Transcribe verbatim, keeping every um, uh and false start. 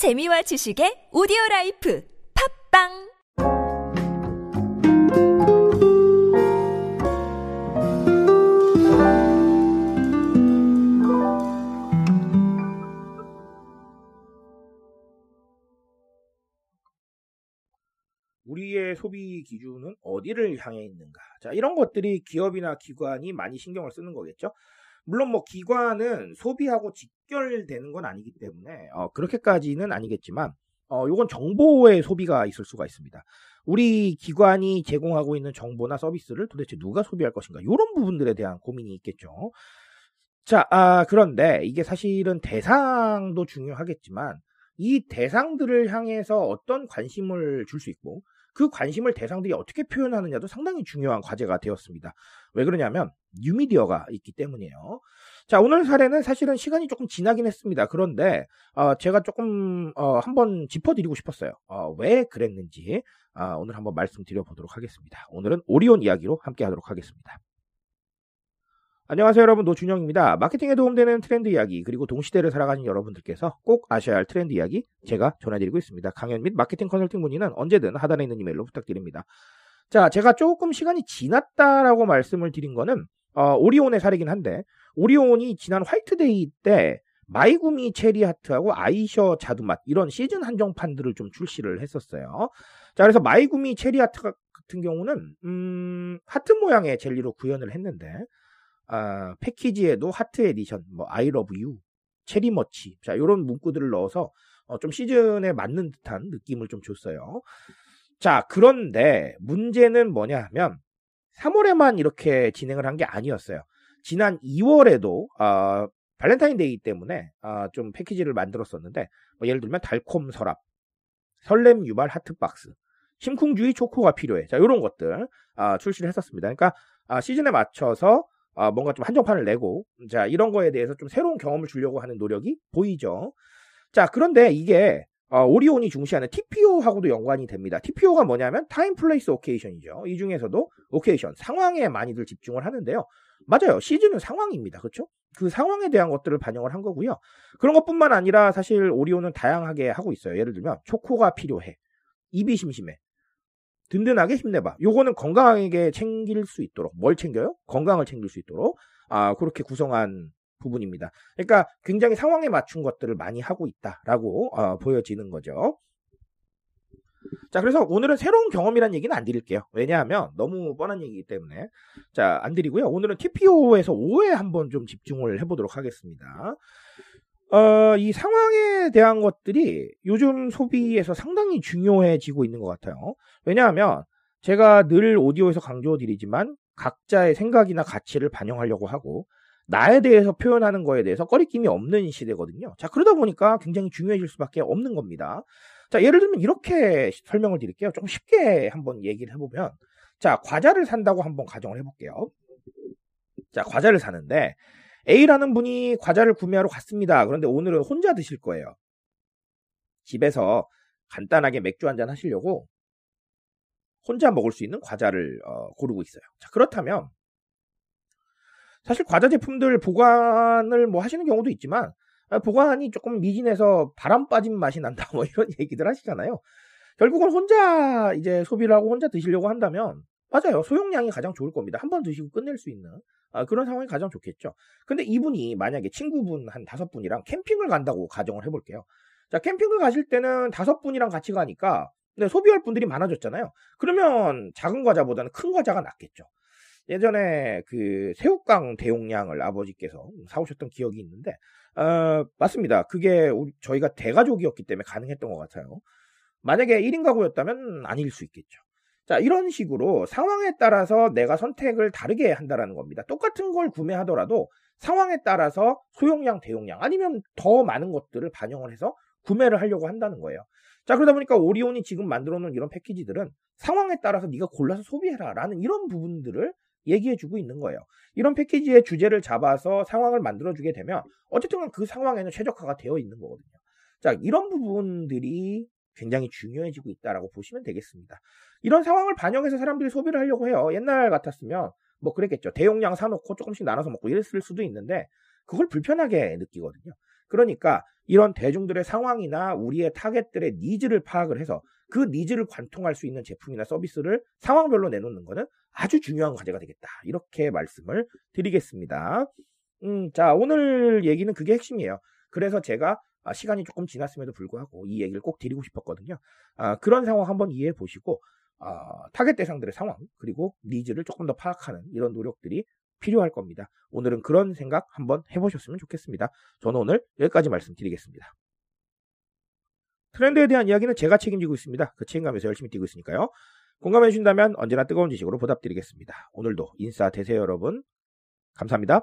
재미와 지식의 오디오라이프 팝빵! 우리의 소비 기준은 어디를 향해 있는가? 자, 이런 것들이 기업이나 기관이 많이 신경을 쓰는 거겠죠. 물론 뭐 기관은 소비하고 직결되는 건 아니기 때문에 어, 그렇게까지는 아니겠지만 어, 이건 정보의 소비가 있을 수가 있습니다. 우리 기관이 제공하고 있는 정보나 서비스를 도대체 누가 소비할 것인가? 이런 부분들에 대한 고민이 있겠죠. 자, 아, 그런데 이게 사실은 대상도 중요하겠지만 이 대상들을 향해서 어떤 관심을 줄 수 있고 그 관심을 대상들이 어떻게 표현하느냐도 상당히 중요한 과제가 되었습니다. 왜 그러냐면 뉴미디어가 있기 때문이에요. 자, 오늘 사례는 사실은 시간이 조금 지나긴 했습니다. 그런데 어, 제가 조금 어, 한번 짚어드리고 싶었어요. 어, 왜 그랬는지 어, 오늘 한번 말씀드려보도록 하겠습니다. 오늘은 오리온 이야기로 함께 하도록 하겠습니다. 안녕하세요 여러분, 노준영입니다. 마케팅에 도움되는 트렌드 이야기, 그리고 동시대를 살아가는 여러분들께서 꼭 아셔야 할 트렌드 이야기 제가 전해드리고 있습니다. 강연 및 마케팅 컨설팅 문의는 언제든 하단에 있는 이메일로 부탁드립니다. 자, 제가 조금 시간이 지났다라고 말씀을 드린 거는 어, 오리온의 사례긴 한데, 오리온이 지난 화이트데이 때 마이구미 체리하트하고 아이셔 자두맛 이런 시즌 한정판들을 좀 출시를 했었어요. 자, 그래서 마이구미 체리하트 같은 경우는 음, 하트 모양의 젤리로 구현을 했는데 아, 패키지에도 하트 에디션, 뭐 I love you, 체리머치, 자 이런 문구들을 넣어서 어, 좀 시즌에 맞는 듯한 느낌을 좀 줬어요. 자, 그런데 문제는 뭐냐하면 삼월에만 이렇게 진행을 한 게 아니었어요. 지난 이월에도 어, 발렌타인데이 때문에 어, 좀 패키지를 만들었었는데 뭐 예를 들면 달콤 서랍, 설렘 유발 하트 박스, 심쿵주의 초코가 필요해, 자 이런 것들 어, 출시를 했었습니다. 그러니까 어, 시즌에 맞춰서 아, 뭔가 좀 한정판을 내고, 자, 이런 거에 대해서 좀 새로운 경험을 주려고 하는 노력이 보이죠. 자, 그런데 이게, 어, 오리온이 중시하는 티피오하고도 연관이 됩니다. 티피오가 뭐냐면, 타임, 플레이스, 오케이션이죠. 이 중에서도, 오케이션, 상황에 많이들 집중을 하는데요. 맞아요. 시즌은 상황입니다. 그쵸? 그 상황에 대한 것들을 반영을 한 거고요. 그런 것 뿐만 아니라, 사실 오리온은 다양하게 하고 있어요. 예를 들면, 초코가 필요해. 입이 심심해. 든든하게 힘내봐. 요거는 건강하게 챙길 수 있도록. 뭘 챙겨요? 건강을 챙길 수 있도록. 아, 그렇게 구성한 부분입니다. 그러니까 굉장히 상황에 맞춘 것들을 많이 하고 있다라고 어, 보여지는 거죠. 자, 그래서 오늘은 새로운 경험이란 얘기는 안 드릴게요. 왜냐하면 너무 뻔한 얘기이기 때문에. 자, 안 드리고요. 오늘은 티피오에서 오에 한번 좀 집중을 해보도록 하겠습니다. 어, 이 상황에 대한 것들이 요즘 소비에서 상당히 중요해지고 있는 것 같아요. 왜냐하면 제가 늘 오디오에서 강조드리지만 각자의 생각이나 가치를 반영하려고 하고 나에 대해서 표현하는 거에 대해서 꺼리낌이 없는 시대거든요. 자, 그러다 보니까 굉장히 중요해질 수밖에 없는 겁니다. 자, 예를 들면 이렇게 설명을 드릴게요. 조금 쉽게 한번 얘기를 해보면, 자, 과자를 산다고 한번 가정을 해볼게요. 자, 과자를 사는데 A라는 분이 과자를 구매하러 갔습니다. 그런데 오늘은 혼자 드실 거예요. 집에서 간단하게 맥주 한잔 하시려고 혼자 먹을 수 있는 과자를 어, 고르고 있어요. 자, 그렇다면 사실 과자 제품들 보관을 뭐 하시는 경우도 있지만 보관이 조금 미진해서 바람 빠진 맛이 난다 뭐 이런 얘기들 하시잖아요. 결국은 혼자 이제 소비를 하고 혼자 드시려고 한다면 맞아요. 소용량이 가장 좋을 겁니다. 한 번 드시고 끝낼 수 있는 아, 그런 상황이 가장 좋겠죠. 근데 이분이 만약에 친구분 한 다섯 분이랑 캠핑을 간다고 가정을 해볼게요. 자, 캠핑을 가실 때는 다섯 분이랑 같이 가니까 근데 소비할 분들이 많아졌잖아요. 그러면 작은 과자보다는 큰 과자가 낫겠죠. 예전에 그 새우깡 대용량을 아버지께서 사오셨던 기억이 있는데, 어, 맞습니다. 그게 우리, 저희가 대가족이었기 때문에 가능했던 것 같아요. 만약에 일 인 가구였다면 아닐 수 있겠죠. 자, 이런 식으로 상황에 따라서 내가 선택을 다르게 한다라는 겁니다. 똑같은 걸 구매하더라도 상황에 따라서 소용량, 대용량 아니면 더 많은 것들을 반영을 해서 구매를 하려고 한다는 거예요. 자, 그러다 보니까 오리온이 지금 만들어 놓은 이런 패키지들은 상황에 따라서 네가 골라서 소비해라 라는 이런 부분들을 얘기해주고 있는 거예요. 이런 패키지의 주제를 잡아서 상황을 만들어주게 되면 어쨌든 그 상황에는 최적화가 되어 있는 거거든요. 자, 이런 부분들이 굉장히 중요해지고 있다라고 보시면 되겠습니다. 이런 상황을 반영해서 사람들이 소비를 하려고 해요. 옛날 같았으면 뭐 그랬겠죠. 대용량 사놓고 조금씩 나눠서 먹고 이랬을 수도 있는데 그걸 불편하게 느끼거든요. 그러니까 이런 대중들의 상황이나 우리의 타겟들의 니즈를 파악을 해서 그 니즈를 관통할 수 있는 제품이나 서비스를 상황별로 내놓는 것은 아주 중요한 과제가 되겠다. 이렇게 말씀을 드리겠습니다. 음, 자, 오늘 얘기는 그게 핵심이에요. 그래서 제가 시간이 조금 지났음에도 불구하고 이 얘기를 꼭 드리고 싶었거든요. 아, 그런 상황 한번 이해해 보시고 어, 타겟 대상들의 상황 그리고 니즈를 조금 더 파악하는 이런 노력들이 필요할 겁니다. 오늘은 그런 생각 한번 해보셨으면 좋겠습니다. 저는 오늘 여기까지 말씀드리겠습니다. 트렌드에 대한 이야기는 제가 책임지고 있습니다. 그 책임감에서 열심히 뛰고 있으니까요. 공감해 주신다면 언제나 뜨거운 지식으로 보답드리겠습니다. 오늘도 인싸 되세요 여러분. 감사합니다.